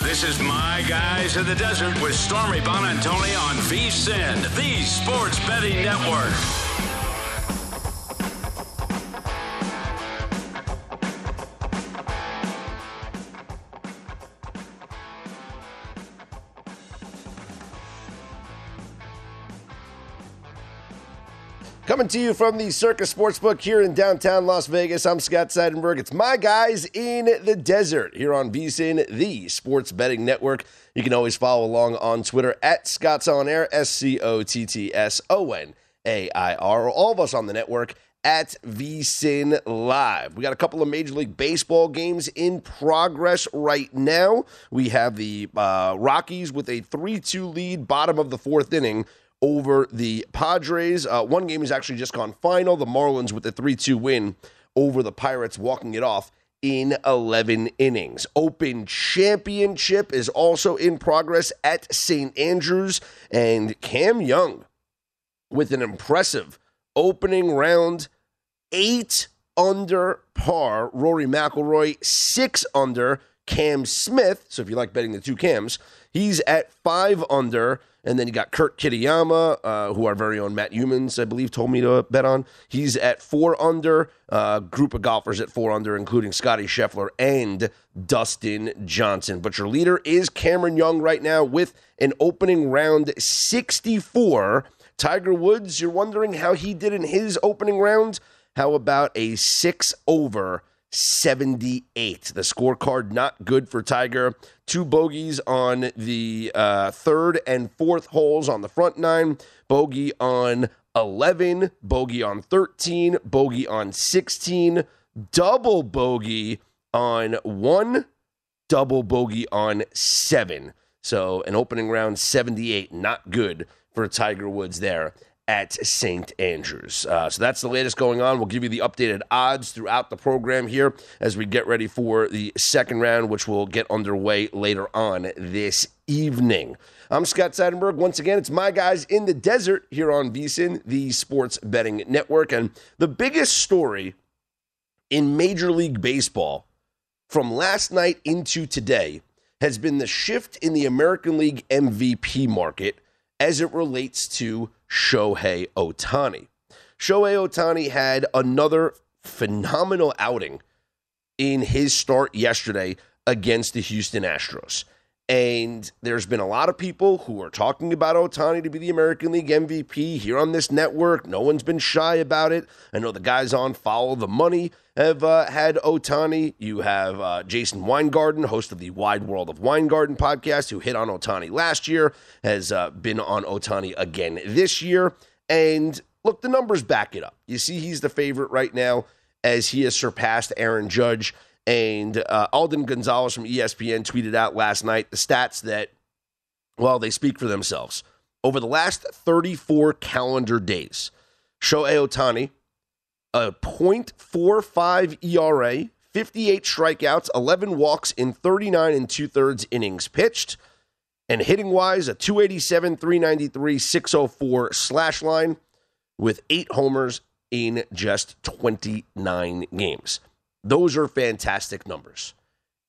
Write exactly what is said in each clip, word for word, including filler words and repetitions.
This is My Guys in the Desert with Stormy Buonantony on V S I N, the sports betting network. Coming to you from the Circus Sportsbook here in downtown Las Vegas, I'm Scott Seidenberg. It's My Guys in the Desert here on V S I N, the sports betting network. You can always follow along on Twitter at Scott's On Air, S C O T T S O N A I R, or all of us on the network at V S I N Live. We got a couple of Major League Baseball games in progress right now. We have the uh, Rockies with a three two lead, bottom of the fourth inning, over the Padres. Uh, one game has actually just gone final. The Marlins with a three two win over the Pirates, walking it off in eleven innings. Open Championship is also in progress at Saint Andrews, and Cam Young with an impressive opening round, eight under par. Rory McIlroy, six under. Cam Smith, so if you like betting the two Cams, he's at five under. And then you got Kurt Kitayama, uh, who our very own Matt Youmans, I believe, told me to bet on. He's at four under. A uh, group of golfers at four under, including Scottie Scheffler and Dustin Johnson. But your leader is Cameron Young right now with an opening round sixty-four. Tiger Woods, you're wondering how he did in his opening round? How about a six over seventy-eight. The scorecard not good for Tiger. Two bogeys on the uh, third and fourth holes on the front nine. Bogey on eleven. Bogey on thirteen. Bogey on sixteen. Double bogey on one. Double bogey on seven. So an opening round seventy-eight. Not good for Tiger Woods there at Saint Andrews. Uh, so that's the latest going on. We'll give you the updated odds throughout the program here as we get ready for the second round, which will get underway later on this evening. I'm Scott Seidenberg. Once again, it's My Guys in the Desert here on V S I N, the sports betting network. And the biggest story in Major League Baseball from last night into today has been the shift in the American League M V P market as it relates to Shohei Ohtani. Shohei Ohtani had another phenomenal outing in his start yesterday against the Houston Astros. And there's been a lot of people who are talking about Ohtani to be the American League M V P here on this network. No one's been shy about it. I know the guys on Follow the Money have uh, had Ohtani. You have uh, Jason Weingarten, host of the Wide World of Weingarten podcast, who hit on Ohtani last year, has uh, been on Ohtani again this year. And look, the numbers back it up. You see he's the favorite right now as he has surpassed Aaron Judge. And uh, Alden Gonzalez from E S P N tweeted out last night the stats that, well, they speak for themselves. Over the last thirty-four calendar days, Shohei Ohtani, a point four five E R A, fifty-eight strikeouts, eleven walks in thirty-nine and two-thirds innings pitched, and hitting-wise, a two eighty-seven, three ninety-three, six oh four slash line with eight homers in just twenty-nine games. Those are fantastic numbers.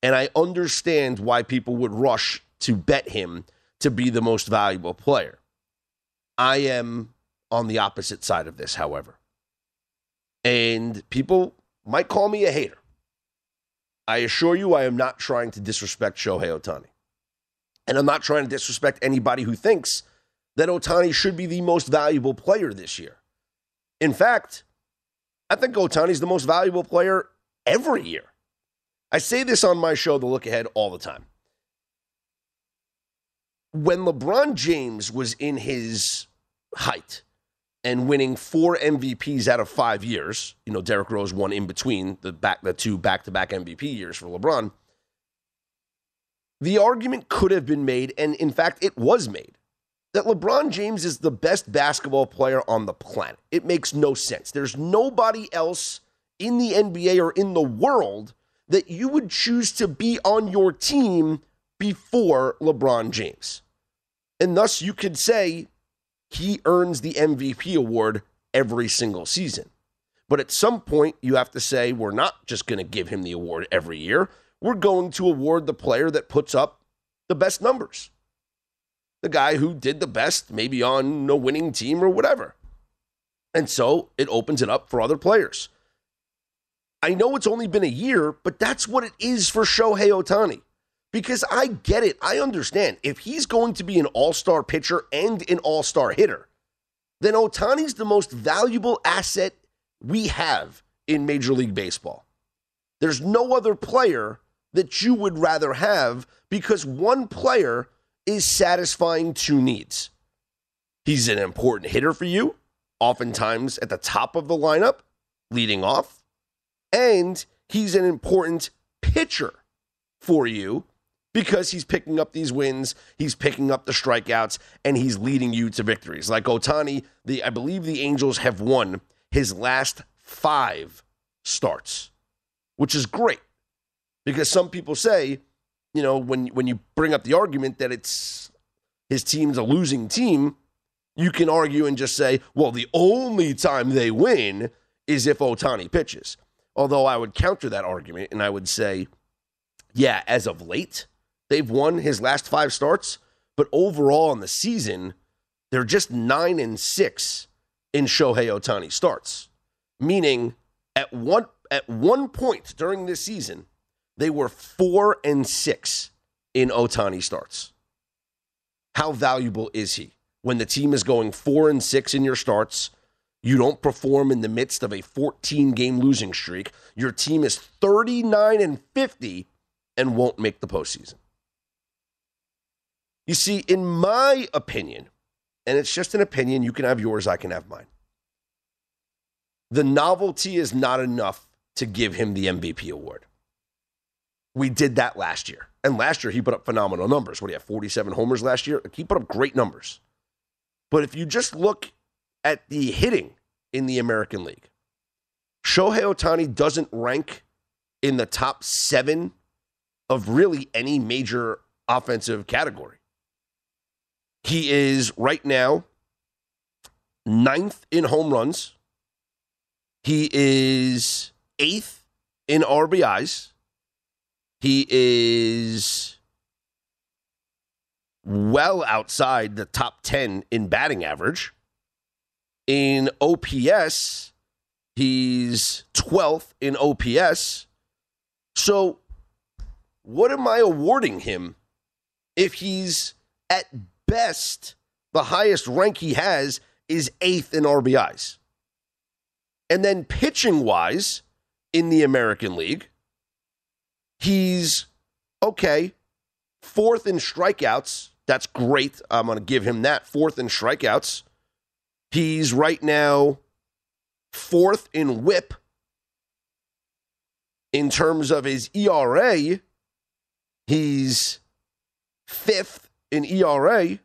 And I understand why people would rush to bet him to be the most valuable player. I am on the opposite side of this, however. And people might call me a hater. I assure you I am not trying to disrespect Shohei Ohtani. And I'm not trying to disrespect anybody who thinks that Ohtani should be the most valuable player this year. In fact, I think Ohtani's the most valuable player every year. I say this on my show, The Look Ahead, all the time. When LeBron James was in his height and winning four M V Ps out of five years, you know, Derrick Rose won in between the back the two back-to-back M V P years for LeBron, the argument could have been made, and in fact, it was made, that LeBron James is the best basketball player on the planet. It makes no sense. There's nobody else in the N B A or in the world that you would choose to be on your team before LeBron James. And thus you could say he earns the M V P award every single season. But at some point you have to say, we're not just going to give him the award every year. We're going to award the player that puts up the best numbers. The guy who did the best, maybe on a winning team or whatever. And so it opens it up for other players. I know it's only been a year, but that's what it is for Shohei Ohtani. Because I get it. I understand. If he's going to be an all-star pitcher and an all-star hitter, then Ohtani's the most valuable asset we have in Major League Baseball. There's no other player that you would rather have because one player is satisfying two needs. He's an important hitter for you, oftentimes at the top of the lineup, leading off. And he's an important pitcher for you because he's picking up these wins, he's picking up the strikeouts, and he's leading you to victories. Like Ohtani, the I believe the Angels have won his last five starts, which is great because some people say, you know, when, when you bring up the argument that it's his team's a losing team, you can argue and just say, well, the only time they win is if Ohtani pitches. Although I would counter that argument and I would say, yeah, as of late, they've won his last five starts. But overall in the season, they're just nine and six in Shohei Ohtani starts. Meaning at one at one point during this season, they were four and six in Ohtani starts. How valuable is he when the team is going four and six in your starts? You don't perform in the midst of a fourteen-game losing streak. Your team is thirty-nine and fifty and won't make the postseason. You see, in my opinion, and it's just an opinion, you can have yours, I can have mine. The novelty is not enough to give him the M V P award. We did that last year. And last year, he put up phenomenal numbers. What do you have, forty-seven homers last year? He put up great numbers. But if you just look at the hitting in the American League, Shohei Ohtani doesn't rank in the top seven of really any major offensive category. He is right now ninth in home runs. He is eighth in R B Is. He is well outside the top ten in batting average. In O P S, he's twelfth in O P S. So what am I awarding him if he's at best, the highest rank he has is eighth in R B Is? And then pitching-wise, in the American League. He's, okay, fourth in strikeouts. That's great. I'm going to give him that. Fourth in strikeouts. He's right now fourth in whip. In terms of his E R A, he's fifth in E R A.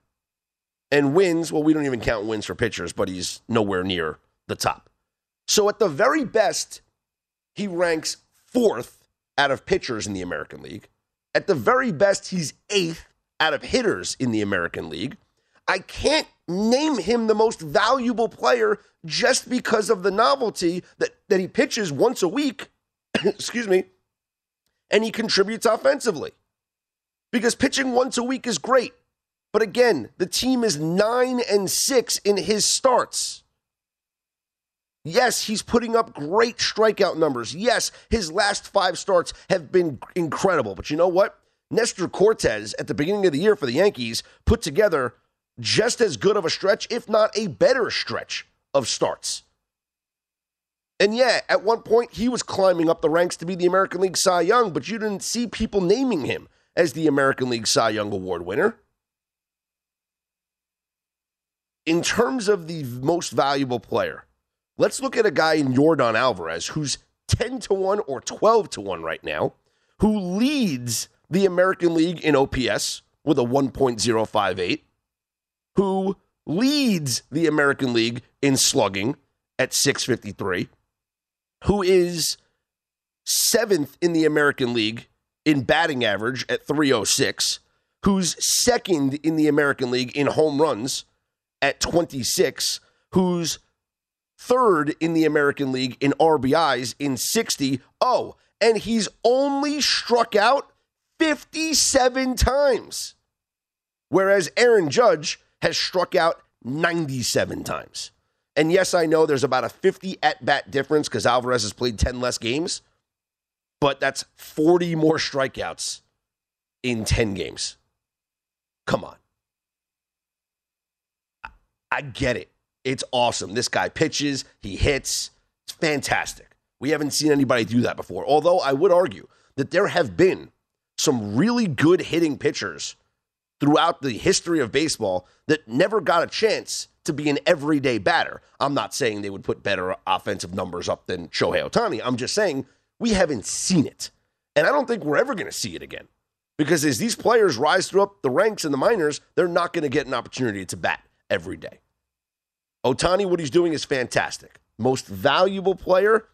And wins, well, we don't even count wins for pitchers, but he's nowhere near the top. So at the very best, he ranks fourth out of pitchers in the American League. At the very best, he's eighth out of hitters in the American League. I can't name him the most valuable player just because of the novelty that, that he pitches once a week, excuse me, and he contributes offensively. Because pitching once a week is great. But again, the team is nine and six in his starts. Yes, he's putting up great strikeout numbers. Yes, his last five starts have been incredible. But you know what? Nestor Cortes, at the beginning of the year for the Yankees, put together just as good of a stretch, if not a better stretch of starts. And yeah, at one point, he was climbing up the ranks to be the American League Cy Young, but you didn't see people naming him as the American League Cy Young Award winner. In terms of the most valuable player, let's look at a guy in Yordan Alvarez, who's ten to one or twelve to one right now, who leads the American League in O P S with a one point oh five eight, who leads the American League in slugging at six fifty-three, who is seventh in the American League in batting average at three oh six, who's second in the American League in home runs at twenty-six, who's third in the American League in R B Is in sixty. Oh, and he's only struck out fifty-seven times, whereas Aaron Judge has struck out ninety-seven times. And yes, I know there's about a fifty at-bat difference because Alvarez has played ten less games, but that's forty more strikeouts in ten games. Come on. I get it. It's awesome. This guy pitches, he hits. It's fantastic. We haven't seen anybody do that before. Although I would argue that there have been some really good hitting pitchers throughout the history of baseball that never got a chance to be an everyday batter. I'm not saying they would put better offensive numbers up than Shohei Ohtani. I'm just saying we haven't seen it. And I don't think we're ever going to see it again. Because as these players rise through up the ranks in the minors, they're not going to get an opportunity to bat every day. Ohtani, what he's doing is fantastic. Most valuable player,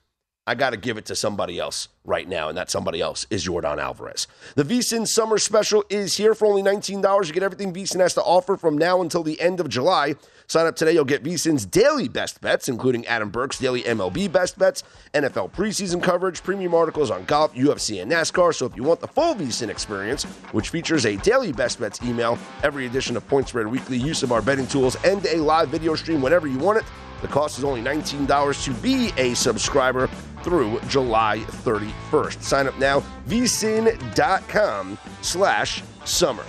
I got to give it to somebody else right now, and that somebody else is Yordan Alvarez. The VSiN Summer Special is here for only nineteen dollars. You get everything VSiN has to offer from now until the end of July. Sign up today. You'll get VSiN's daily best bets, including Adam Burke's daily M L B best bets, N F L preseason coverage, premium articles on golf, U F C, and NASCAR. So if you want the full VSiN experience, which features a daily best bets email, every edition of Point Spread Weekly, use of our betting tools, and a live video stream whenever you want it, the cost is only nineteen dollars to be a subscriber through July thirty-first. Sign up now, vsin.com slash summer.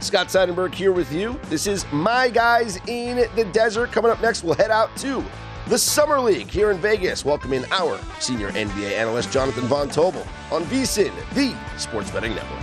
Scott Seidenberg here with you. This is My Guys in the Desert. Coming up next, we'll head out to the Summer League here in Vegas. Welcome in our senior N B A analyst, Jonathan Von Tobel, on VSiN, the Sports Betting Network.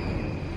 screamed.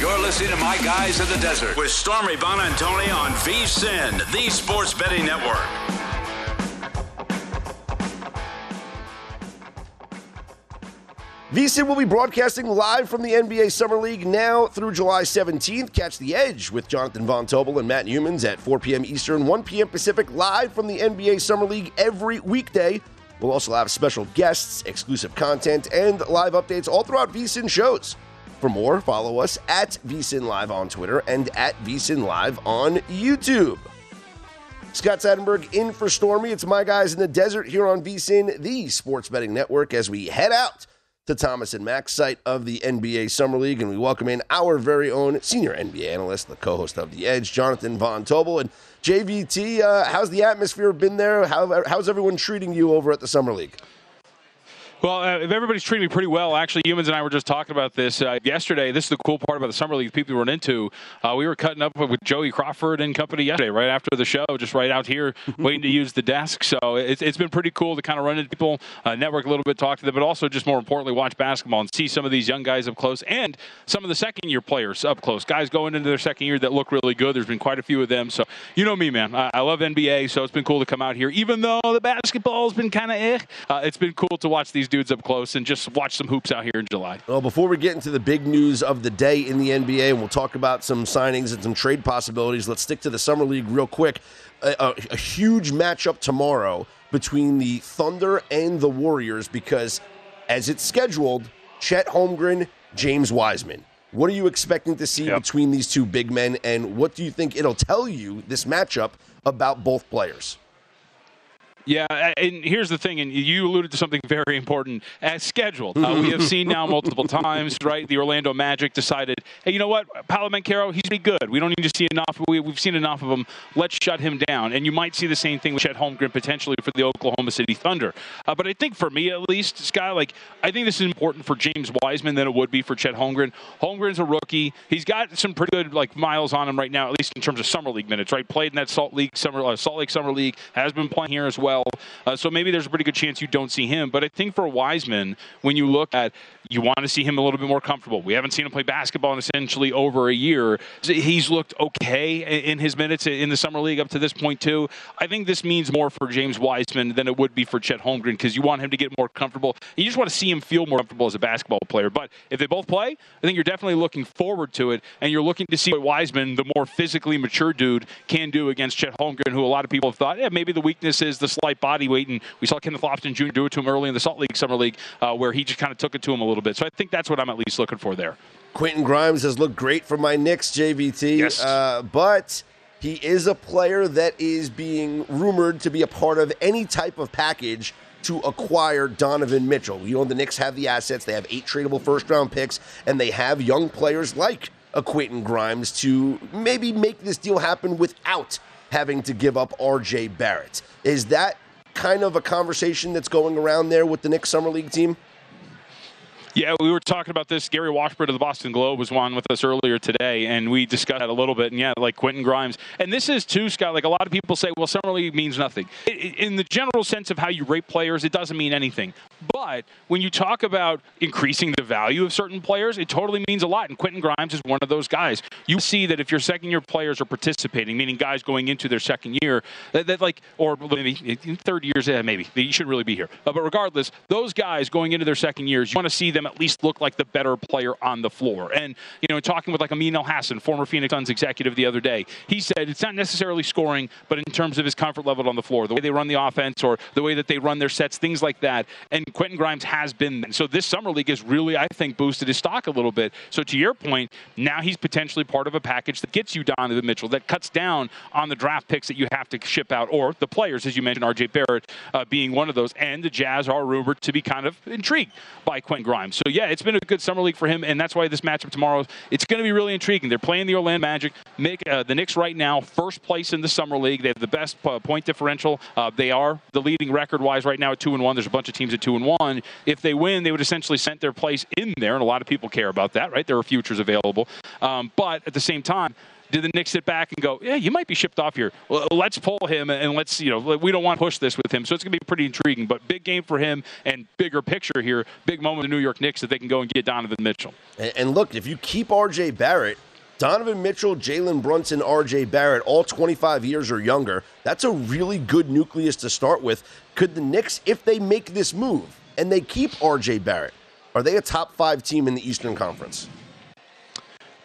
You're listening to My Guys in the Desert with Stormy Bonantoni on V S I N, the Sports Betting Network. V S I N will be broadcasting live from the N B A Summer League now through July seventeenth. Catch The Edge with Jonathan Von Tobel and Matt Youmans at four p.m. Eastern, one p.m. Pacific, live from the N B A Summer League every weekday. We'll also have special guests, exclusive content, and live updates all throughout V S I N shows. For more, follow us at V S I N Live on Twitter and at V S I N Live on YouTube. Scott Seidenberg in for Stormy. It's My Guys in the Desert here on V S I N, the Sports Betting Network, as we head out to Thomas and Mack's site of the N B A Summer League, and we welcome in our very own senior N B A analyst, the co-host of The Edge, Jonathan Von Tobel. And J V T, uh, how's the atmosphere been there? How, how's everyone treating you over at the Summer League? Well, uh, everybody's treating me pretty well. Actually, Youmans and I were just talking about this uh, yesterday. This is the cool part about the Summer League people run into. Uh, we were cutting up with Joey Crawford and company yesterday, right after the show, just right out here waiting to use the desk. So it's, it's been pretty cool to kind of run into people, uh, network a little bit, talk to them, but also just more importantly, watch basketball and see some of these young guys up close and some of the second-year players up close, guys going into their second year that look really good. There's been quite a few of them. So you know me, man. I, I love N B A, so it's been cool to come out here. Even though the basketball's been kind of eh, uh, it's been cool to watch these dudes up close and just watch some hoops out here in July. Well, before we get into the big news of the day in the N B A, and we'll talk about some signings and some trade possibilities, let's stick to the Summer League real quick. A, a, a huge matchup tomorrow between the Thunder and the Warriors because, as it's scheduled, Chet Holmgren, James Wiseman. What are you expecting to see yep. between these two big men, and what do you think it'll tell you, this matchup, about both players? Yeah, and here's the thing, and you alluded to something very important, as scheduled. Uh, we have seen now multiple times, right, the Orlando Magic decided, hey, you know what, Paolo Banchero, he's pretty good. We don't need to see enough. We, we've seen enough of him. Let's shut him down. And you might see the same thing with Chet Holmgren potentially for the Oklahoma City Thunder. Uh, but I think for me at least, Sky, like, I think this is important for James Wiseman than it would be for Chet Holmgren. Holmgren's a rookie. He's got some pretty good, like, miles on him right now, at least in terms of Summer League minutes, right? Played in that Salt Lake Summer, uh, Salt Lake Summer League, has been playing here as well. Uh, so maybe there's a pretty good chance you don't see him. But I think for Wiseman, when you look at, you want to see him a little bit more comfortable. We haven't seen him play basketball in essentially over a year. He's looked okay in his minutes in the Summer League up to this point, too. I think this means more for James Wiseman than it would be for Chet Holmgren because you want him to get more comfortable. You just want to see him feel more comfortable as a basketball player. But if they both play, I think you're definitely looking forward to it. And you're looking to see what Wiseman, the more physically mature dude, can do against Chet Holmgren, who a lot of people have thought, yeah, maybe the weakness is the slight body weight, and we saw Kenneth Lofton Junior do it to him early in the Salt Lake Summer League uh, where he just kind of took it to him a little bit. So I think that's what I'm at least looking for there. Quentin Grimes has looked great for my Knicks, J V T, yes. uh, but he is a player that is being rumored to be a part of any type of package to acquire Donovan Mitchell. You know, the Knicks have the assets. They have eight tradable first-round picks, and they have young players like a Quentin Grimes to maybe make this deal happen without having to give up R J. Barrett. Is that kind of a conversation that's going around there with the Knicks Summer League team? Yeah, we were talking about this. Gary Washburn of the Boston Globe was on with us earlier today, and we discussed that a little bit. And, yeah, like Quentin Grimes. And this is, too, Scott, like a lot of people say, well, summer league means nothing. In the general sense of how you rate players, it doesn't mean anything. But when you talk about increasing the value of certain players, it totally means a lot. And Quentin Grimes is one of those guys. You see that if your second-year players are participating, meaning guys going into their second year, that, that like, or maybe third years, yeah, maybe, you shouldn't really be here. Uh, but regardless, those guys going into their second years, you want to see them at least look like the better player on the floor. And, you know, talking with like Amin El-Hassan, former Phoenix Suns executive the other day, he said it's not necessarily scoring, but in terms of his comfort level on the floor, the way they run the offense or the way that they run their sets, things like that. And Quentin Grimes has been that. So this summer league has really, I think, boosted his stock a little bit. So to your point, now he's potentially part of a package that gets you Donovan Mitchell, that cuts down on the draft picks that you have to ship out, or the players, as you mentioned, R J. Barrett uh, being one of those. And the Jazz are rumored to be kind of intrigued by Quentin Grimes. So, yeah, it's been a good summer league for him, and that's why this matchup tomorrow, it's going to be really intriguing. They're playing the Orlando Magic. Make, uh, the Knicks right now, first place in the summer league. They have the best uh, point differential. Uh, they are the leading record-wise right now at two and one. There's a bunch of teams at two and one. If they win, they would essentially send their place in there, and a lot of people care about that, right? There are futures available. Um, but at the same time, did the Knicks sit back and go, yeah, you might be shipped off here. Well, let's pull him, and let's, you know, we don't want to push this with him. So it's going to be pretty intriguing. But big game for him, and bigger picture here, big moment of the New York Knicks that they can go and get Donovan Mitchell. And, and look, if you keep R J. Barrett, Donovan Mitchell, Jalen Brunson, R J. Barrett, all twenty-five years or younger, that's a really good nucleus to start with. Could the Knicks, if they make this move and they keep R J. Barrett, are they a top five team in the Eastern Conference?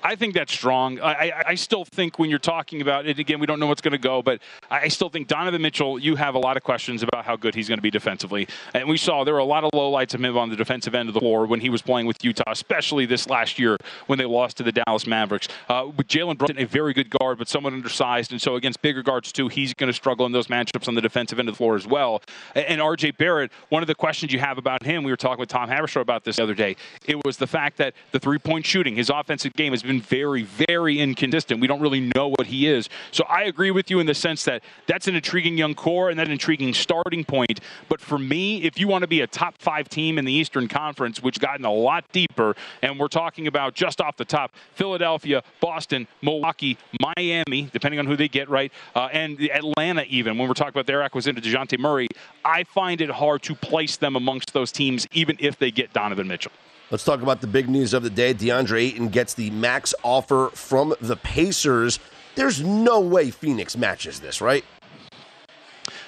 I think that's strong. I, I still think when you're talking about it, again, we don't know what's going to go, but I still think Donovan Mitchell, you have a lot of questions about how good he's going to be defensively. And we saw there were a lot of lowlights of him on the defensive end of the floor when he was playing with Utah, especially this last year when they lost to the Dallas Mavericks. Uh, with Jalen Brunson, a very good guard, but somewhat undersized. And so against bigger guards, too, he's going to struggle in those matchups on the defensive end of the floor as well. And R J. Barrett, one of the questions you have about him, we were talking with Tom Haberstroh about this the other day, it was the fact that the three-point shooting, his offensive game has been very, very inconsistent. We don't really know what he is. So I agree with you in the sense that that's an intriguing young core and that intriguing starting point. But for me, if you want to be a top five team in the Eastern Conference, which gotten a lot deeper, and we're talking about just off the top, Philadelphia, Boston, Milwaukee, Miami, depending on who they get right, uh, and Atlanta even, when we're talking about their acquisition of DeJounte Murray, I find it hard to place them amongst those teams, even if they get Donovan Mitchell. Let's talk about the big news of the day. DeAndre Ayton gets the max offer from the Pacers. There's no way Phoenix matches this, right?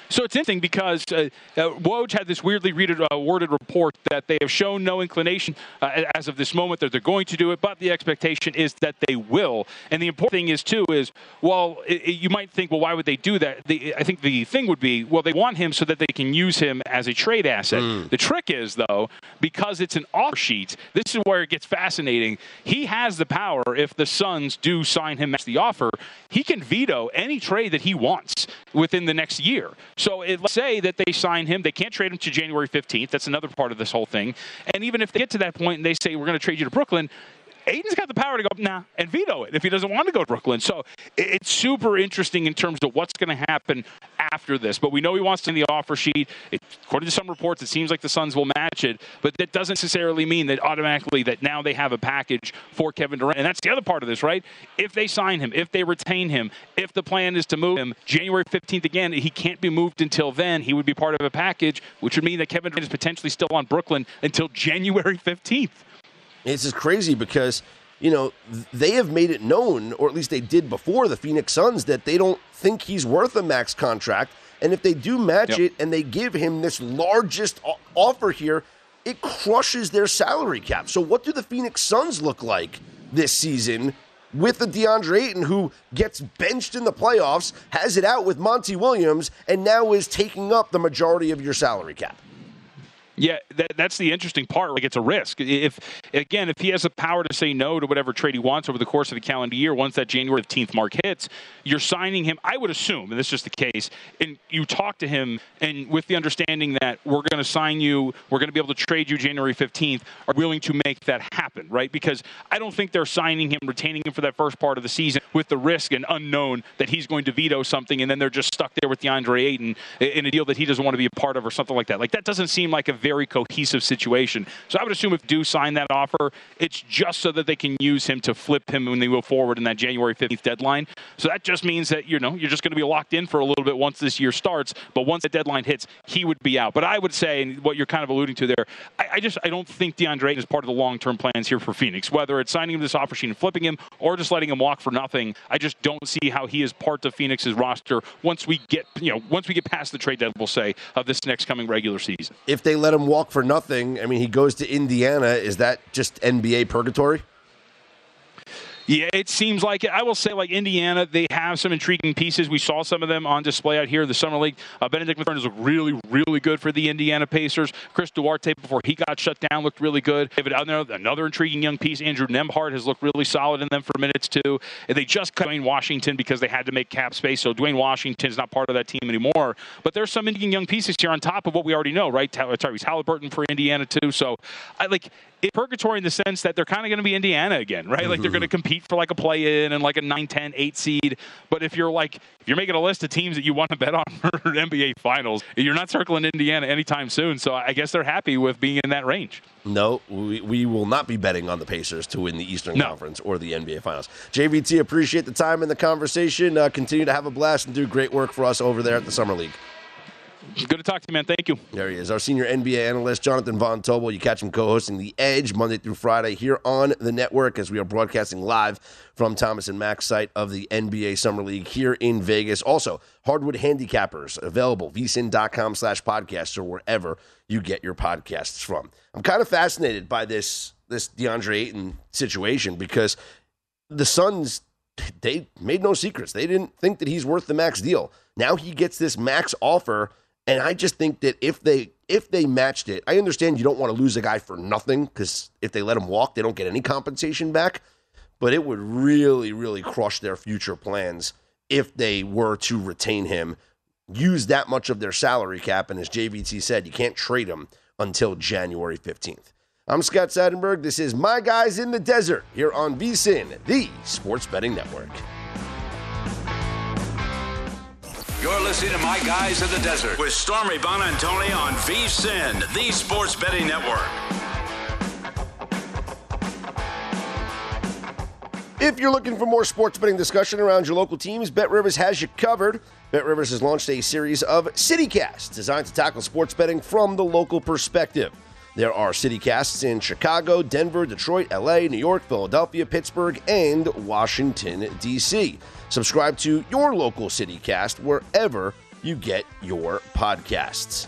So it's interesting because uh, uh, Woj had this weirdly read- uh, worded report that they have shown no inclination uh, as of this moment that they're going to do it, but the expectation is that they will. And the important thing is, too, is, well, it, it, you might think, well, why would they do that? They, I think the thing would be, well, they want him so that they can use him as a trade asset. Mm. The trick is, though, because it's an offer sheet, this is where it gets fascinating. He has the power, if the Suns do sign him as the offer, he can veto any trade that he wants within the next year. So it, let's say that they sign him. They can't trade him to January fifteenth. That's another part of this whole thing. And even if they get to that point and they say, we're going to trade you to Brooklyn, Aiden's got the power to go, nah, and veto it if he doesn't want to go to Brooklyn. So it's super interesting in terms of what's going to happen after this. But we know he wants to in the offer sheet. It, according to some reports, it seems like the Suns will match it. But that doesn't necessarily mean that automatically that now they have a package for Kevin Durant. And that's the other part of this, right? If they sign him, if they retain him, if the plan is to move him, January fifteenth again, he can't be moved until then. He would be part of a package, which would mean that Kevin Durant is potentially still on Brooklyn until January fifteenth. This is crazy because, you know, they have made it known, or at least they did before the Phoenix Suns, that they don't think he's worth a max contract. And if they do match yep. it and they give him this largest offer here, it crushes their salary cap. So what do the Phoenix Suns look like this season with the DeAndre Ayton, who gets benched in the playoffs, has it out with Monty Williams, and now is taking up the majority of your salary cap? Yeah, that, that's the interesting part. Like, it's a risk. If, again, if he has the power to say no to whatever trade he wants over the course of the calendar year, once that January fifteenth mark hits, you're signing him, I would assume, and this is the case, and you talk to him, and with the understanding that we're going to sign you, we're going to be able to trade you January fifteenth, are willing to make that happen, right? Because I don't think they're signing him, retaining him for that first part of the season with the risk and unknown that he's going to veto something, and then they're just stuck there with DeAndre Ayton in a deal that he doesn't want to be a part of or something like that. Like, that doesn't seem like a very cohesive situation. So I would assume if Dew signed that offer, it's just so that they can use him to flip him when they go forward in that January fifteenth deadline. So that just means that, you know, you're just going to be locked in for a little bit once this year starts. But once the deadline hits, he would be out. But I would say, and what you're kind of alluding to there, I, I just I don't think DeAndre Ayton is part of the long-term plans here for Phoenix. Whether it's signing him this offer sheet and flipping him or just letting him walk for nothing, I just don't see how he is part of Phoenix's roster once we get, you know, once we get past the trade deadline, we'll say, of this next coming regular season. If they let him walk for nothing, I mean, he goes to Indiana. Is that just N B A purgatory? Yeah, it seems like it. I will say, like, Indiana, they have some intriguing pieces. We saw some of them on display out here in the Summer League. Uh, Benedict McFerrin looked really, really good for the Indiana Pacers. Chris Duarte, before he got shut down, looked really good. David Adner, another intriguing young piece. Andrew Nembhard has looked really solid in them for minutes, too. And they just cut Dwayne Washington because they had to make cap space, so Dwayne Washington's not part of that team anymore. But there's some intriguing young pieces here on top of what we already know, right? Tyrese Halliburton for Indiana, too. So, I like... It's purgatory in the sense that they're kind of going to be Indiana again, right? Like, they're going to compete for like a play-in and like a nine, ten, eight seed. But if you're like, if you're making a list of teams that you want to bet on for N B A Finals, you're not circling Indiana anytime soon. So I guess they're happy with being in that range. No, we, we will not be betting on the Pacers to win the Eastern no. Conference or the N B A Finals. J V T, appreciate the time and the conversation. Uh, continue to have a blast and do great work for us over there at the Summer League. Good to talk to you, man. Thank you. There he is, our senior N B A analyst, Jonathan Von Tobel. You catch him co-hosting The Edge Monday through Friday here on the network as we are broadcasting live from Thomas and Mack's site of the N B A Summer League here in Vegas. Also, Hardwood Handicappers available, vsin.com slash podcast or wherever you get your podcasts from. I'm kind of fascinated by this, this DeAndre Ayton situation because the Suns, they made no secrets. They didn't think that he's worth the max deal. Now he gets this max offer. And I just think that if they if they matched it, I understand you don't want to lose a guy for nothing because if they let him walk, they don't get any compensation back. But it would really, really crush their future plans if they were to retain him, use that much of their salary cap. And as J V T said, you can't trade him until January fifteenth. I'm Scott Seidenberg. This is My Guys in the Desert here on VSiN, the Sports Betting Network. You're listening to My Guys in the Desert with Stormy Bonantoni on VSiN, the Sports Betting Network. If you're looking for more sports betting discussion around your local teams, BetRivers has you covered. BetRivers has launched a series of CityCasts designed to tackle sports betting from the local perspective. There are CityCasts in Chicago, Denver, Detroit, L A, New York, Philadelphia, Pittsburgh, and Washington, D C Subscribe to your local CityCast wherever you get your podcasts.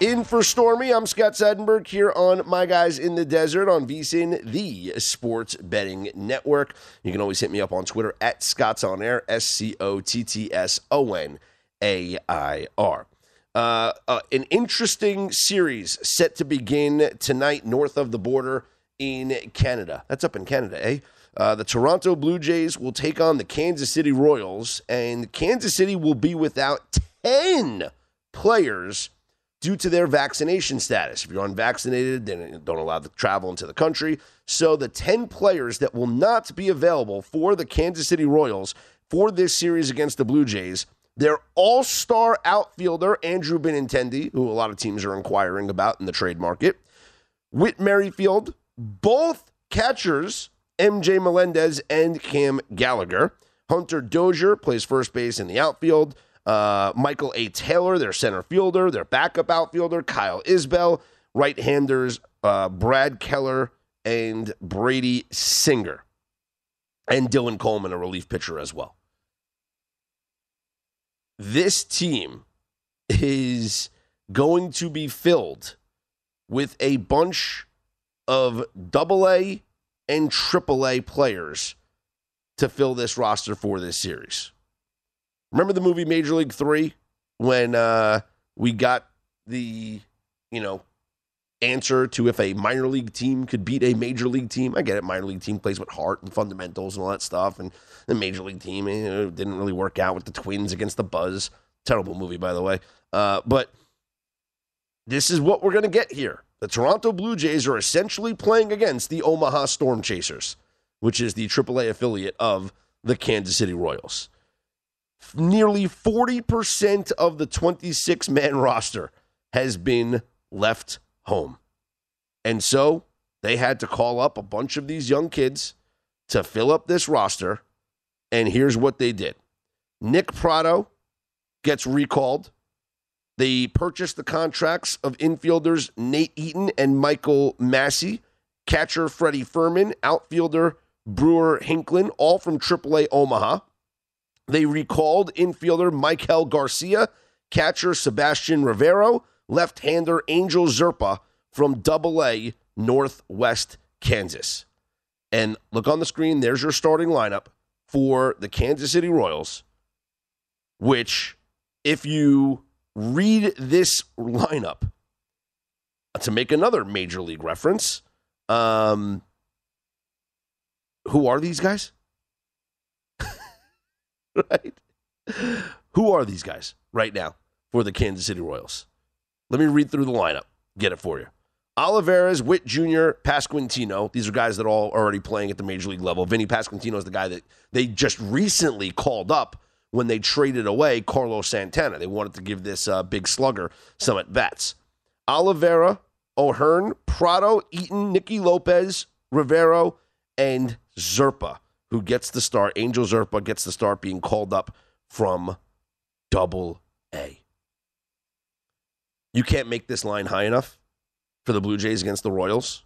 In for Stormy, I'm Scott Seidenberg here on My Guys in the Desert on VSiN, the Sports Betting Network. You can always hit me up on Twitter at ScottsOnAir, S C O T T S O N A I R. Uh, uh, an interesting series set to begin tonight north of the border in Canada. That's up in Canada, eh? Uh, the Toronto Blue Jays will take on the Kansas City Royals, and Kansas City will be without ten players due to their vaccination status. If you're unvaccinated, then don't allow the travel into the country. So the ten players that will not be available for the Kansas City Royals for this series against the Blue Jays, their all-star outfielder, Andrew Benintendi, who a lot of teams are inquiring about in the trade market, Whit Merrifield, both catchers, M J Melendez and Cam Gallagher. Hunter Dozier plays first base in the outfield. Uh, Michael A. Taylor, their center fielder, their backup outfielder, Kyle Isbell, right-handers uh, Brad Keller and Brady Singer, and Dylan Coleman, a relief pitcher as well. This team is going to be filled with a bunch of double A and triple A players to fill this roster for this series. Remember the movie Major League three when uh, we got the, you know, answer to if a minor league team could beat a major league team? I get it. Minor league team plays with heart and fundamentals and all that stuff. And the major league team, you know, didn't really work out with the Twins against the Buzz. Terrible movie, by the way. Uh, but this is what we're going to get here. The Toronto Blue Jays are essentially playing against the Omaha Storm Chasers, which is the triple A affiliate of the Kansas City Royals. Nearly forty percent of the twenty-six man roster has been left home. And so they had to call up a bunch of these young kids to fill up this roster, and here's what they did. Nick Prado gets recalled. They purchased the contracts of infielders Nate Eaton and Michael Massey, catcher Freddie Furman, outfielder Brewer Hinklin, all from triple A Omaha. They recalled infielder Michael Garcia, catcher Sebastian Rivero, left-hander Angel Zerpa from double A Northwest Kansas. And look on the screen, there's your starting lineup for the Kansas City Royals, which, if you read this lineup, to make another Major League reference, um, who are these guys? Right? Who are these guys right now for the Kansas City Royals? Let me read through the lineup, get it for you. Olivares, Witt Junior, Pasquantino. These are guys that are all already playing at the Major League level. Vinny Pasquantino is the guy that they just recently called up when they traded away Carlos Santana. They wanted to give this uh, big slugger some at-bats. Oliveira, O'Hearn, Prado, Eaton, Nicky Lopez, Rivero, and Zerpa, who gets the start. Angel Zerpa gets the start, being called up from double A. You can't make this line high enough for the Blue Jays against the Royals.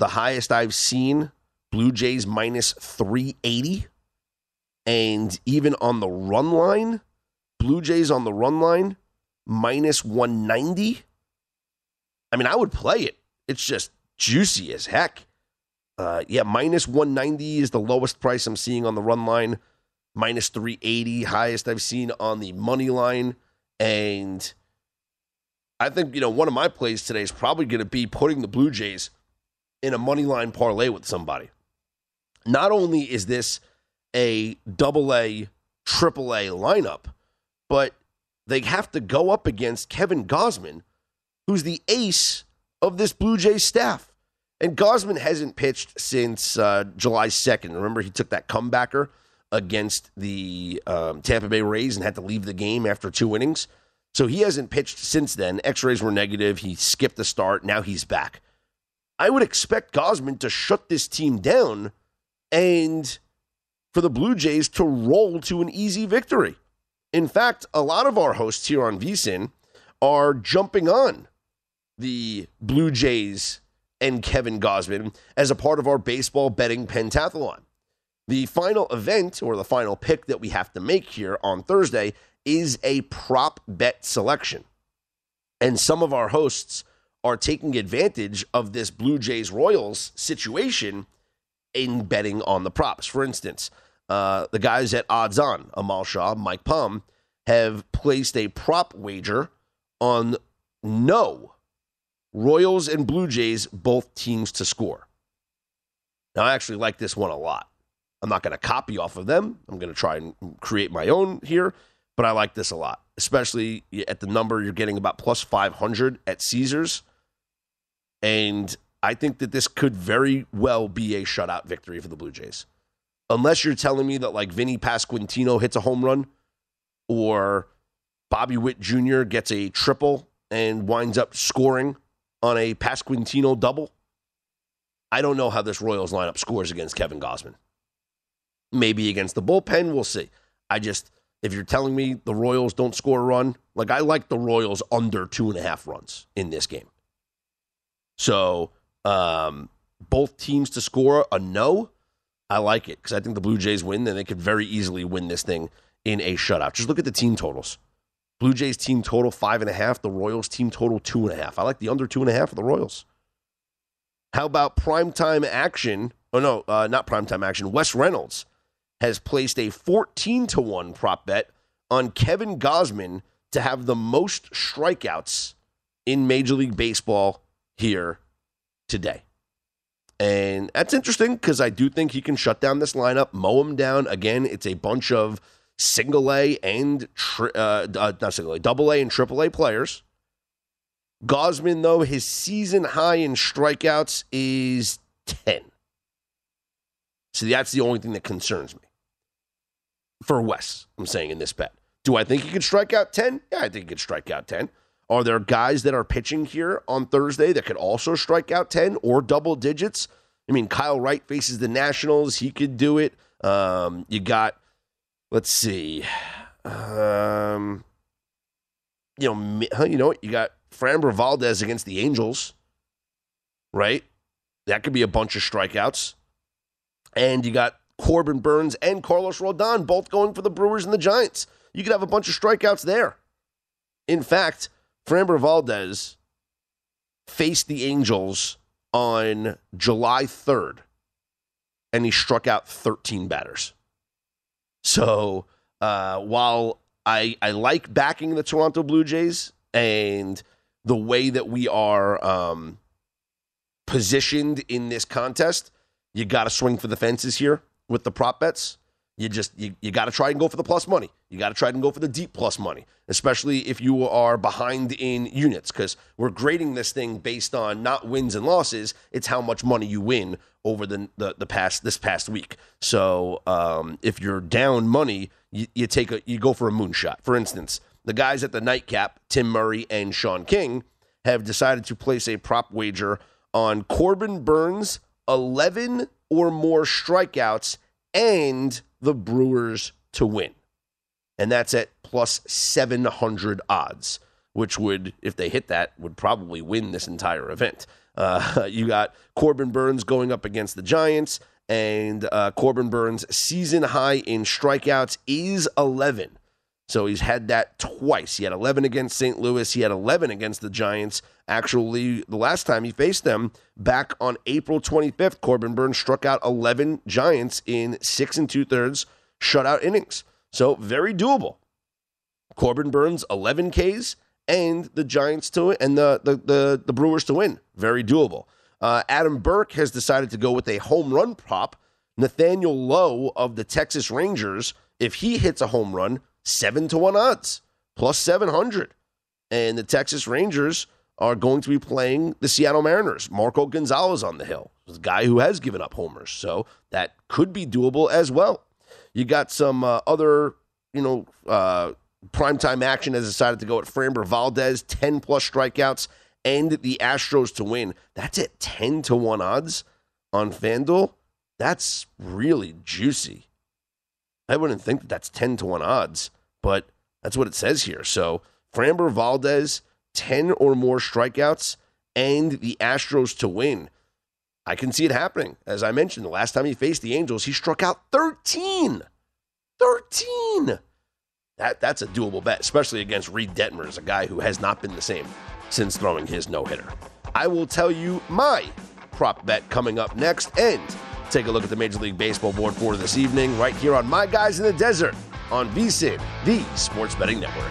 The highest I've seen, Blue Jays minus three eighty. And even on the run line, Blue Jays on the run line, minus one ninety. I mean, I would play it. It's just juicy as heck. Uh, yeah, minus one ninety is the lowest price I'm seeing on the run line. Minus three eighty, highest I've seen on the money line. And I think, you know, one of my plays today is probably going to be putting the Blue Jays in a money line parlay with somebody. Not only is this a double A, triple A lineup, but they have to go up against Kevin Gausman, who's the ace of this Blue Jays staff. And Gausman hasn't pitched since uh, July second. Remember, he took that comebacker against the um, Tampa Bay Rays and had to leave the game after two innings. So he hasn't pitched since then. X-rays were negative. He skipped the start. Now he's back. I would expect Gausman to shut this team down and for the Blue Jays to roll to an easy victory. In fact, a lot of our hosts here on VSiN are jumping on the Blue Jays and Kevin Gausman as a part of our baseball betting pentathlon. The final event, or the final pick that we have to make here on Thursday, is a prop bet selection. And some of our hosts are taking advantage of this Blue Jays Royals situation in betting on the props. For instance, uh, the guys at Odds On, Amal Shah, Mike Palm, have placed a prop wager on no Royals and Blue Jays, both teams to score. Now, I actually like this one a lot. I'm not going to copy off of them. I'm going to try and create my own here. But I like this a lot, especially at the number you're getting about plus five hundred at Caesars. And I think that this could very well be a shutout victory for the Blue Jays. Unless you're telling me that like Vinny Pasquantino hits a home run or Bobby Witt Junior gets a triple and winds up scoring on a Pasquantino double. I don't know how this Royals lineup scores against Kevin Gausman. Maybe against the bullpen, we'll see. I just... If you're telling me the Royals don't score a run, like I like the Royals under two and a half runs in this game. So um, both teams to score a no, I like it because I think the Blue Jays win, then they could very easily win this thing in a shutout. Just look at the team totals. Blue Jays team total five and a half, the Royals team total two and a half. I like the under two and a half for the Royals. How about primetime action? Oh, no, uh, not primetime action. Wes Reynolds has placed a fourteen to one prop bet on Kevin Gausman to have the most strikeouts in Major League Baseball here today. And that's interesting because I do think he can shut down this lineup, mow him down. Again, it's a bunch of single A and tri- uh, not single A, double A and triple A players. Gausman, though, his season high in strikeouts is ten. So that's the only thing that concerns me. For Wes, I'm saying in this bet. Do I think he could strike out ten? Yeah, I think he could strike out ten. Are there guys that are pitching here on Thursday that could also strike out ten or double digits? I mean, Kyle Wright faces the Nationals. He could do it. Um, you got, let's see. Um, you know, you know what? You got Framber Valdez against the Angels, right? That could be a bunch of strikeouts. And you got Corbin Burns and Carlos Rodon both going for the Brewers and the Giants. You could have a bunch of strikeouts there. In fact, Framber Valdez faced the Angels on July third, and he struck out thirteen batters. So uh, while I, I like backing the Toronto Blue Jays and the way that we are um, positioned in this contest, you got to swing for the fences here with the prop bets. You just you, you got to try and go for the plus money. You got to try and go for the deep plus money, especially if you are behind in units, because we're grading this thing based on not wins and losses. It's how much money you win over the the, the past this past week. So um, if you're down money, you, you take a you go for a moonshot. For instance, the guys at the nightcap, Tim Murray and Sean King, have decided to place a prop wager on Corbin Burns' eleven or more strikeouts and the Brewers to win. And that's at plus seven hundred odds, which would, if they hit that, would probably win this entire event. Uh, you got Corbin Burns going up against the Giants, and uh, Corbin Burns' season high in strikeouts is eleven. So he's had that twice. He had eleven against Saint Louis. He had eleven against the Giants. Actually, the last time he faced them, back on April twenty-fifth, Corbin Burns struck out eleven Giants in six and two-thirds shutout innings. So very doable. Corbin Burns, eleven Ks, and the Giants to and the the the, the Brewers to win. Very doable. Uh, Adam Burke has decided to go with a home run prop. Nathaniel Lowe of the Texas Rangers, if he hits a home run, Seven to one odds, plus seven hundred. And the Texas Rangers are going to be playing the Seattle Mariners. Marco Gonzalez on the hill, the guy who has given up homers. So that could be doable as well. You got some uh, other, you know, uh, primetime action has decided to go at Framber Valdez, ten plus strikeouts, and the Astros to win. That's at ten to one odds on FanDuel. That's really juicy. I wouldn't think that that's ten to one odds, but that's what it says here. So Framber Valdez, ten or more strikeouts, and the Astros to win. I can see it happening. As I mentioned, the last time he faced the Angels, he struck out thirteen. thirteen! That, that's a doable bet, especially against Reed Detmers, a guy who has not been the same since throwing his no-hitter. I will tell you my prop bet coming up next, and take a look at the Major League Baseball board for this evening right here on My Guys in the Desert on V S I N, the Sports Betting Network.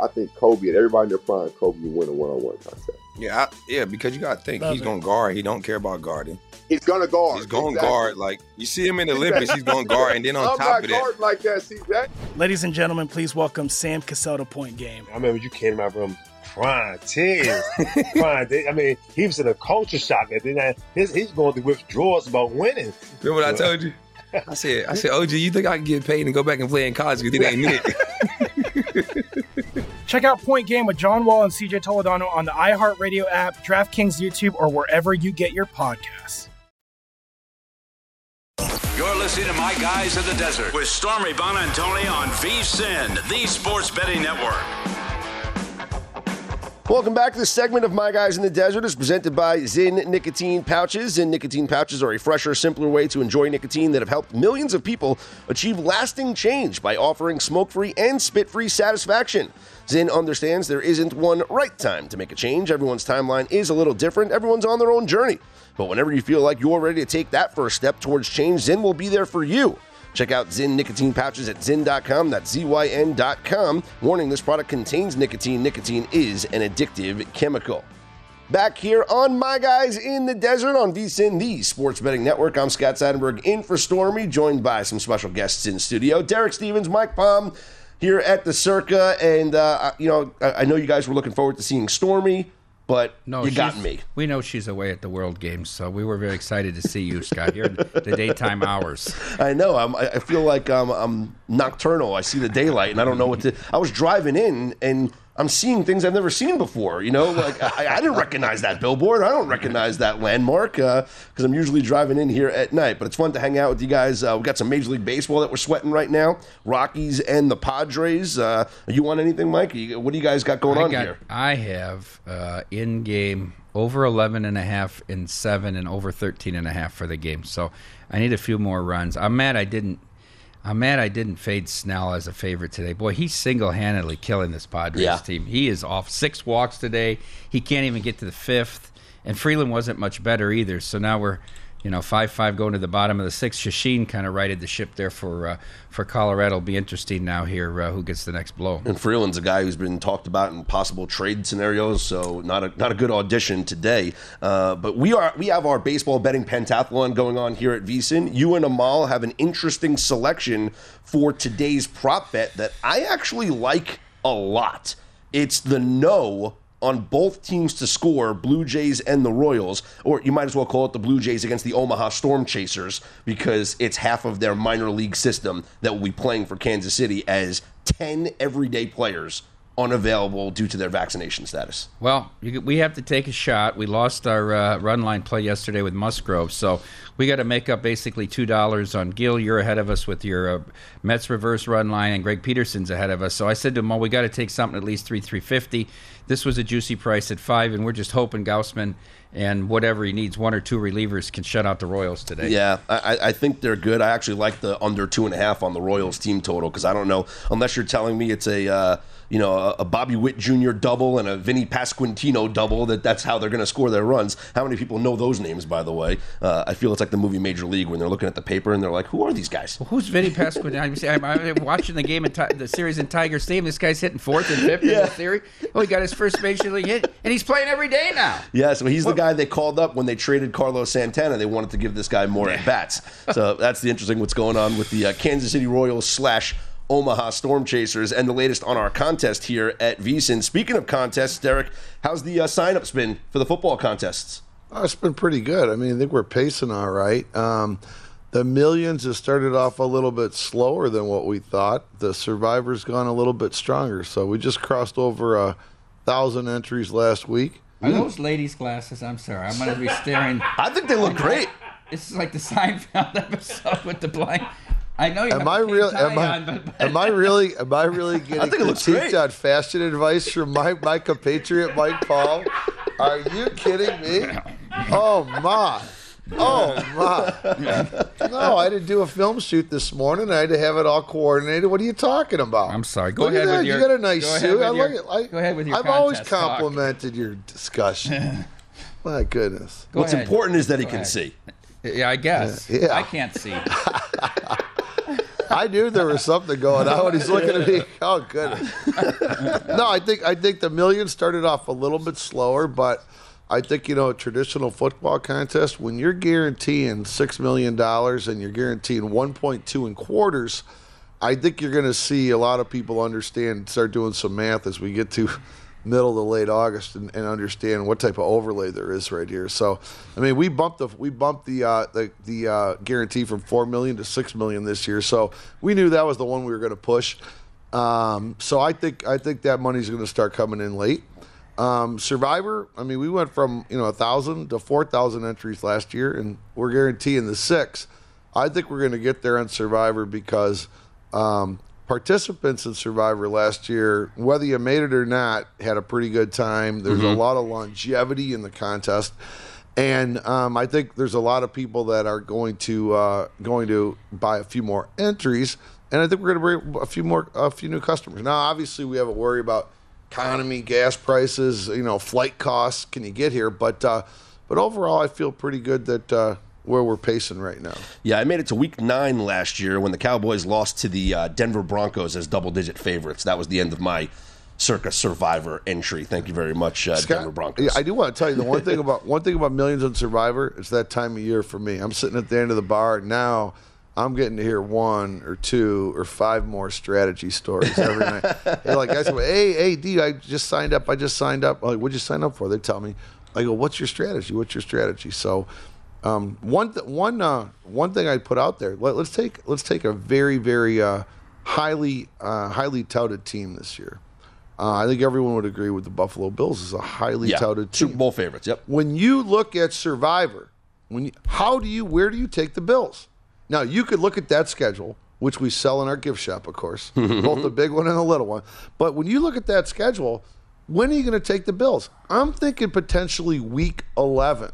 I think Kobe and everybody in their prime, Kobe would win a one-on-one contest. Yeah, I, yeah, because you got to think, Love he's going to guard. He don't care about guarding. He's going to guard. He's going to exactly. guard. Like, you see him in the Olympics, he's going to guard. And then on I'm top of that. Like that, see that? Ladies and gentlemen, please welcome Sam Cassell to Point Game. I remember you came out from crying tears. crying. I mean, he was in a culture shock. And then his, he's going to withdrawals about winning. Remember what I told you? I said, I said, O G, you think I can get paid and go back and play in college because it ain't it? Check out Point Game with John Wall and C J Toledano on the iHeartRadio app, DraftKings YouTube, or wherever you get your podcasts. You're listening to My Guys in the Desert with Stormy Bonantoni on V S I N, the Sports Betting Network. Welcome back to this segment of My Guys in the Desert. It's presented by Zyn Nicotine Pouches. Zyn Nicotine Pouches are a fresher, simpler way to enjoy nicotine that have helped millions of people achieve lasting change by offering smoke-free and spit-free satisfaction. Zyn understands there isn't one right time to make a change. Everyone's timeline is a little different. Everyone's on their own journey. But whenever you feel like you're ready to take that first step towards change, Zyn will be there for you. Check out Zyn Nicotine Pouches at zyn dot com, that's Z Y N dot com. Warning, this product contains nicotine. Nicotine is an addictive chemical. Back here on My Guys in the Desert on V S I N, the Sports Betting Network. I'm Scott Seidenberg in for Stormy, joined by some special guests in studio. Derek Stevens, Mike Palm here at the Circa. And, uh, you know, I know you guys were looking forward to seeing Stormy. But no, you got me. We know she's away at the World Games, so we were very excited to see you, Scott, here in the daytime hours. I know. I'm, I feel like I'm, I'm nocturnal. I see the daylight, and I don't know what to – I was driving in, and I'm seeing things I've never seen before. You know, like I, I didn't recognize that billboard. I don't recognize that landmark because uh, I'm usually driving in here at night. But it's fun to hang out with you guys. Uh, we've got some Major League Baseball that we're sweating right now, Rockies and the Padres. Uh, you want anything, Mike? You, what do you guys got going I on got, here? I have uh, in-game over eleven and a half in seven and over thirteen and a half for the game. So I need a few more runs. I'm mad I didn't. I'm mad I didn't fade Snell as a favorite today. Boy, he's single-handedly killing this Padres yeah. team. He is off six walks today. He can't even get to the fifth. And Freeland wasn't much better either. So now we're, you know, five five going to the bottom of the sixth. Shashin kind of righted the ship there for uh, for Colorado. It'll be interesting now here uh, who gets the next blow. And Freeland's a guy who's been talked about in possible trade scenarios, so not a not a good audition today. Uh, but we are we have our baseball betting pentathlon going on here at V S I N. You and Amal have an interesting selection for today's prop bet that I actually like a lot. It's the no on both teams to score, Blue Jays and the Royals, or you might as well call it the Blue Jays against the Omaha Storm Chasers because it's half of their minor league system that will be playing for Kansas City as ten everyday players unavailable due to their vaccination status. Well, we have to take a shot. We lost our uh, run line play yesterday with Musgrove, so we got to make up basically two dollars on Gill. You're ahead of us with your uh, Mets reverse run line, and Greg Peterson's ahead of us. So I said to him, well, we got to take something at least three, three fifty. This was a juicy price at five, and we're just hoping Gausman and whatever he needs, one or two relievers, can shut out the Royals today. Yeah, I, I think they're good. I actually like the under two and a half on the Royals team total because I don't know, unless you're telling me it's a uh, you know a Bobby Witt Junior double and a Vinny Pasquantino double, that that's how they're going to score their runs. How many people know those names, by the way? Uh, I feel it's like the movie Major League when they're looking at the paper and they're like, who are these guys? Well, who's Vinny Pasquantino? I'm, I'm watching the game, at, the series in Tiger Stadium. This guy's hitting fourth and fifth yeah. in the series. Oh, he got his first Major League hit, and he's playing every day now. Yeah, so he's the guy they called up when they traded Carlos Santana. They wanted to give this guy more at-bats. So that's the interesting what's going on with the uh, Kansas City Royals slash Omaha Storm Chasers and the latest on our contest here at V S I N. Speaking of contests, Derek, how's the uh, sign-ups been for the football contests? Oh, it's been pretty good. I mean, I think we're pacing all right. Um, the Millions has started off a little bit slower than what we thought. The Survivor's gone a little bit stronger. So we just crossed over a thousand entries last week. Are those ladies' glasses? I'm sorry. I'm going to be staring. I think they look great. This is like the Seinfeld episode with the blind. I know you am have I real, am I, on, but, but. am I really? Am I really getting critiqued on fashion advice from my, my compatriot, Mike Paul? Are you kidding me? Oh, my. Oh, my. No, I had to do a film shoot this morning. I had to have it all coordinated. What are you talking about? I'm sorry. Go ahead with your... You got a nice suit. I like it. I, go ahead with your I've always complimented talk. Your discussion. My goodness. Go What's ahead. Important is that go he can ahead. See. Yeah, I guess. Yeah. I can't see. I knew there was something going on. He's looking at me. Oh, goodness. No, I think I think the million started off a little bit slower, but I think, you know, a traditional football contest, when you're guaranteeing six million dollars and you're guaranteeing one point two in quarters, I think you're going to see a lot of people understand, start doing some math as we get to middle to late August and, and understand what type of overlay there is right here. So, I mean, we bumped the we bumped the uh, the, the uh, guarantee from four million dollars to six million dollars this year. So we knew that was the one we were going to push. Um, so I think I think that money's going to start coming in late. Um, Survivor, I mean, we went from, you know, one thousand to four thousand entries last year, and we're guaranteeing the six. I think we're going to get there on Survivor because um, participants in Survivor last year, whether you made it or not, had a pretty good time. There's mm-hmm. a lot of longevity in the contest. And um, I think there's a lot of people that are going to uh, going to buy a few more entries, and I think we're going to bring a few more a few new customers. Now, obviously, we have a worry about economy, gas prices, you know, flight costs. Can you get here? But uh, but overall, I feel pretty good that uh, where we're pacing right now. Yeah, I made it to week nine last year when the Cowboys lost to the uh, Denver Broncos as double-digit favorites. That was the end of my Circa Survivor entry. Thank you very much, uh, Scott, Denver Broncos. Yeah, I do want to tell you the one thing about one thing about millions on Survivor. It's that time of year for me. I'm sitting at the end of the bar now. I'm getting to hear one or two or five more strategy stories every night. They're like, I said, hey, hey, D, I just signed up. I just signed up. I'm like, what'd you sign up for? They tell me. I go, what's your strategy? What's your strategy? So um, one th- one, uh, one thing I'd put out there, let, let's take let's take a very, very uh, highly uh, highly touted team this year. Uh, I think everyone would agree with the Buffalo Bills is a highly yeah, touted team. Super Bowl favorites, yep. When you look at Survivor, when you, how do you, where do you take the Bills? Now, you could look at that schedule, which we sell in our gift shop, of course, both the big one and the little one. But when you look at that schedule, when are you going to take the Bills? I'm thinking potentially week eleven.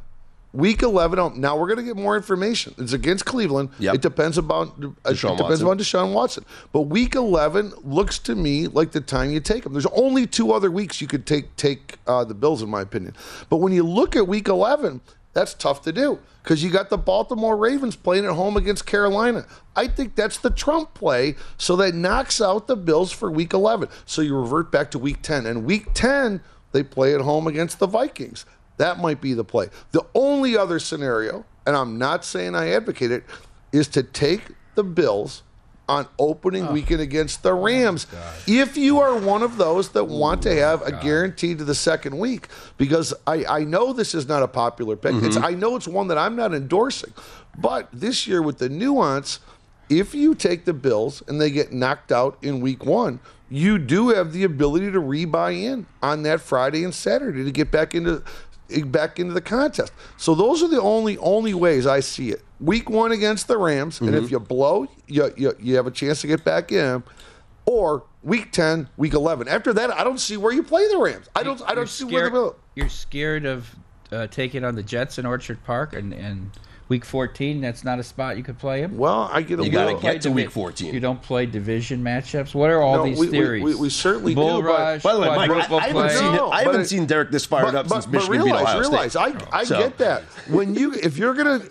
Week eleven, now we're going to get more information. It's against Cleveland. Yep. It depends about it depends on Deshaun Watson. But week eleven looks to me like the time you take them. There's only two other weeks you could take, take uh, the Bills, in my opinion. But when you look at week eleven, that's tough to do because you got the Baltimore Ravens playing at home against Carolina. I think that's the Trump play, so that knocks out the Bills for week eleven. So you revert back to week ten. And week ten, they play at home against the Vikings. That might be the play. The only other scenario, and I'm not saying I advocate it, is to take the Bills on opening oh. weekend against the Rams. Oh, if you are one of those that want Ooh, to have God. a guarantee to the second week, because I, I know this is not a popular pick. Mm-hmm. It's, I know it's one that I'm not endorsing. But this year with the nuance, if you take the Bills and they get knocked out in week one, you do have the ability to re-buy in on that Friday and Saturday to get back into back into the contest. So those are the only only ways I see it. Week one against the Rams, mm-hmm. and if you blow, you, you you have a chance to get back in. Or week ten, week eleven. After that, I don't see where you play the Rams. I don't. You're I don't scared, see where the You're scared of uh, taking on the Jets in Orchard Park, and, and week fourteen. That's not a spot you could play them. Well, I get a. You got to get to week fourteen. You don't play division matchups. What are all no, these we, theories? We, we, we certainly Bull do. Rush, by the way, Mike, I, I haven't, seen, no, I haven't it, seen Derek this fired but, up but, since but Michigan realize, beat Ohio realize, State. Realize, I, I so. get that. When you, if you're gonna.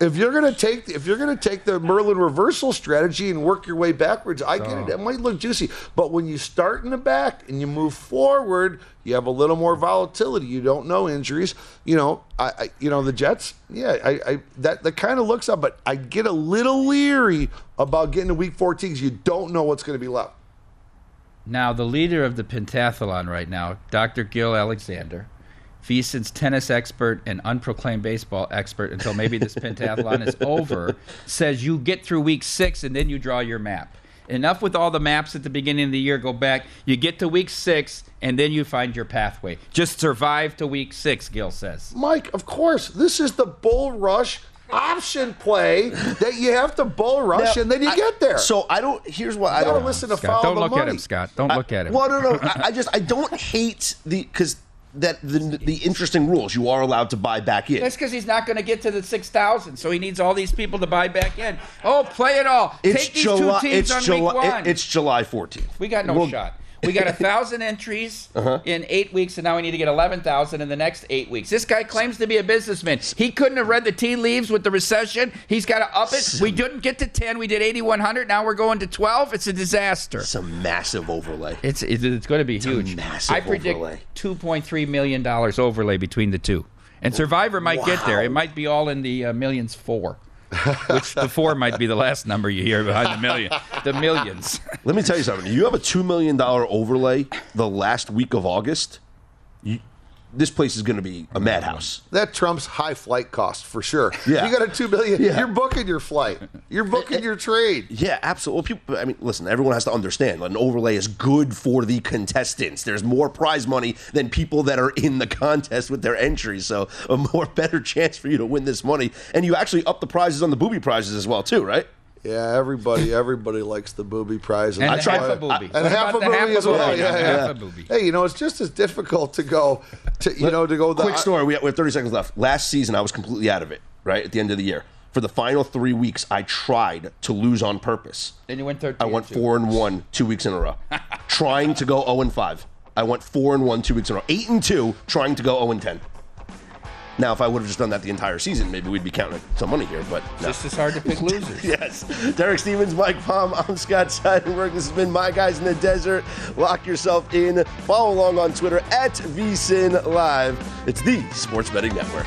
If you're gonna take if you're gonna take the Merlin reversal strategy and work your way backwards, I get it. That might look juicy, but when you start in the back and you move forward, you have a little more volatility. You don't know injuries. You know, I, I you know the Jets. Yeah, I, I that that kind of looks up, but I get a little leery about getting to week fourteen because you don't know what's going to be left. Now, the leader of the pentathlon right now, Doctor Gil Alexander. V S I N's tennis expert and unproclaimed baseball expert until maybe this pentathlon is over, says you get through week six and then you draw your map. Enough with all the maps at the beginning of the year. Go back. You get to week six, and then you find your pathway. Just survive to week six, Gil says. Mike, of course. This is the bull rush option play that you have to bull rush, now, and then you I, get there. So I don't – here's what I don't – Don't listen to Scott, follow don't the money. Don't look at him, Scott. Don't I, look at him. Well, no, no. I, I just – I don't hate the – because – that the, the interesting rules. You are allowed to buy back in. That's because he's not going to get to the six thousand, so he needs all these people to buy back in. Oh, play it all. It's Take these July, two teams it's on July, week one. It's July fourteenth. We got no we'll, shot. We got one thousand entries uh-huh. in eight weeks, and now we need to get eleven thousand in the next eight weeks. This guy claims to be a businessman. He couldn't have read the tea leaves with the recession. He's got to up it. We didn't get to ten. We did eighty-one hundred. Now we're going to twelve. It's a disaster. It's a massive overlay. It's it's going to be it's huge. A massive I predict overlay. two point three million dollars overlay between the two. And Survivor might wow. get there. It might be all in the uh, millions four. Which the four might be the last number you hear behind the million. The millions. Let me tell you something. You have a two million dollars overlay the last week of August. You, this place is going to be a madhouse. That trumps high flight cost for sure. Yeah. You got a two million dollars. Yeah. You're booking your flight. You're booking your trade. Yeah, absolutely. People, I mean, listen, everyone has to understand an overlay is good for the contestants. There's more prize money than people that are in the contest with their entries. So a more better chance for you to win this money. And you actually up the prizes on the booby prizes as well, too, right? Yeah, everybody, everybody likes the booby prize. And I tried half a booby, and half a booby as well. Yeah, yeah, yeah. Hey, you know, it's just as difficult to go, to you know, to go. The, Quick story. We have, we have thirty seconds left. Last season, I was completely out of it. Right at the end of the year, for the final three weeks, I tried to lose on purpose. Then you went thirteen. I went four and one two weeks in a row, trying to go zero and five. I went four and one two weeks in a row, eight and two, trying to go zero and ten. Now, if I would have just done that the entire season, maybe we'd be counting some money here, but no. Just as hard to pick losers. Yes. Derek Stevens, Mike Palm, I'm Scott Seidenberg. This has been My Guys in the Desert. Lock yourself in. Follow along on Twitter at V S I N Live. It's the Sports Betting Network.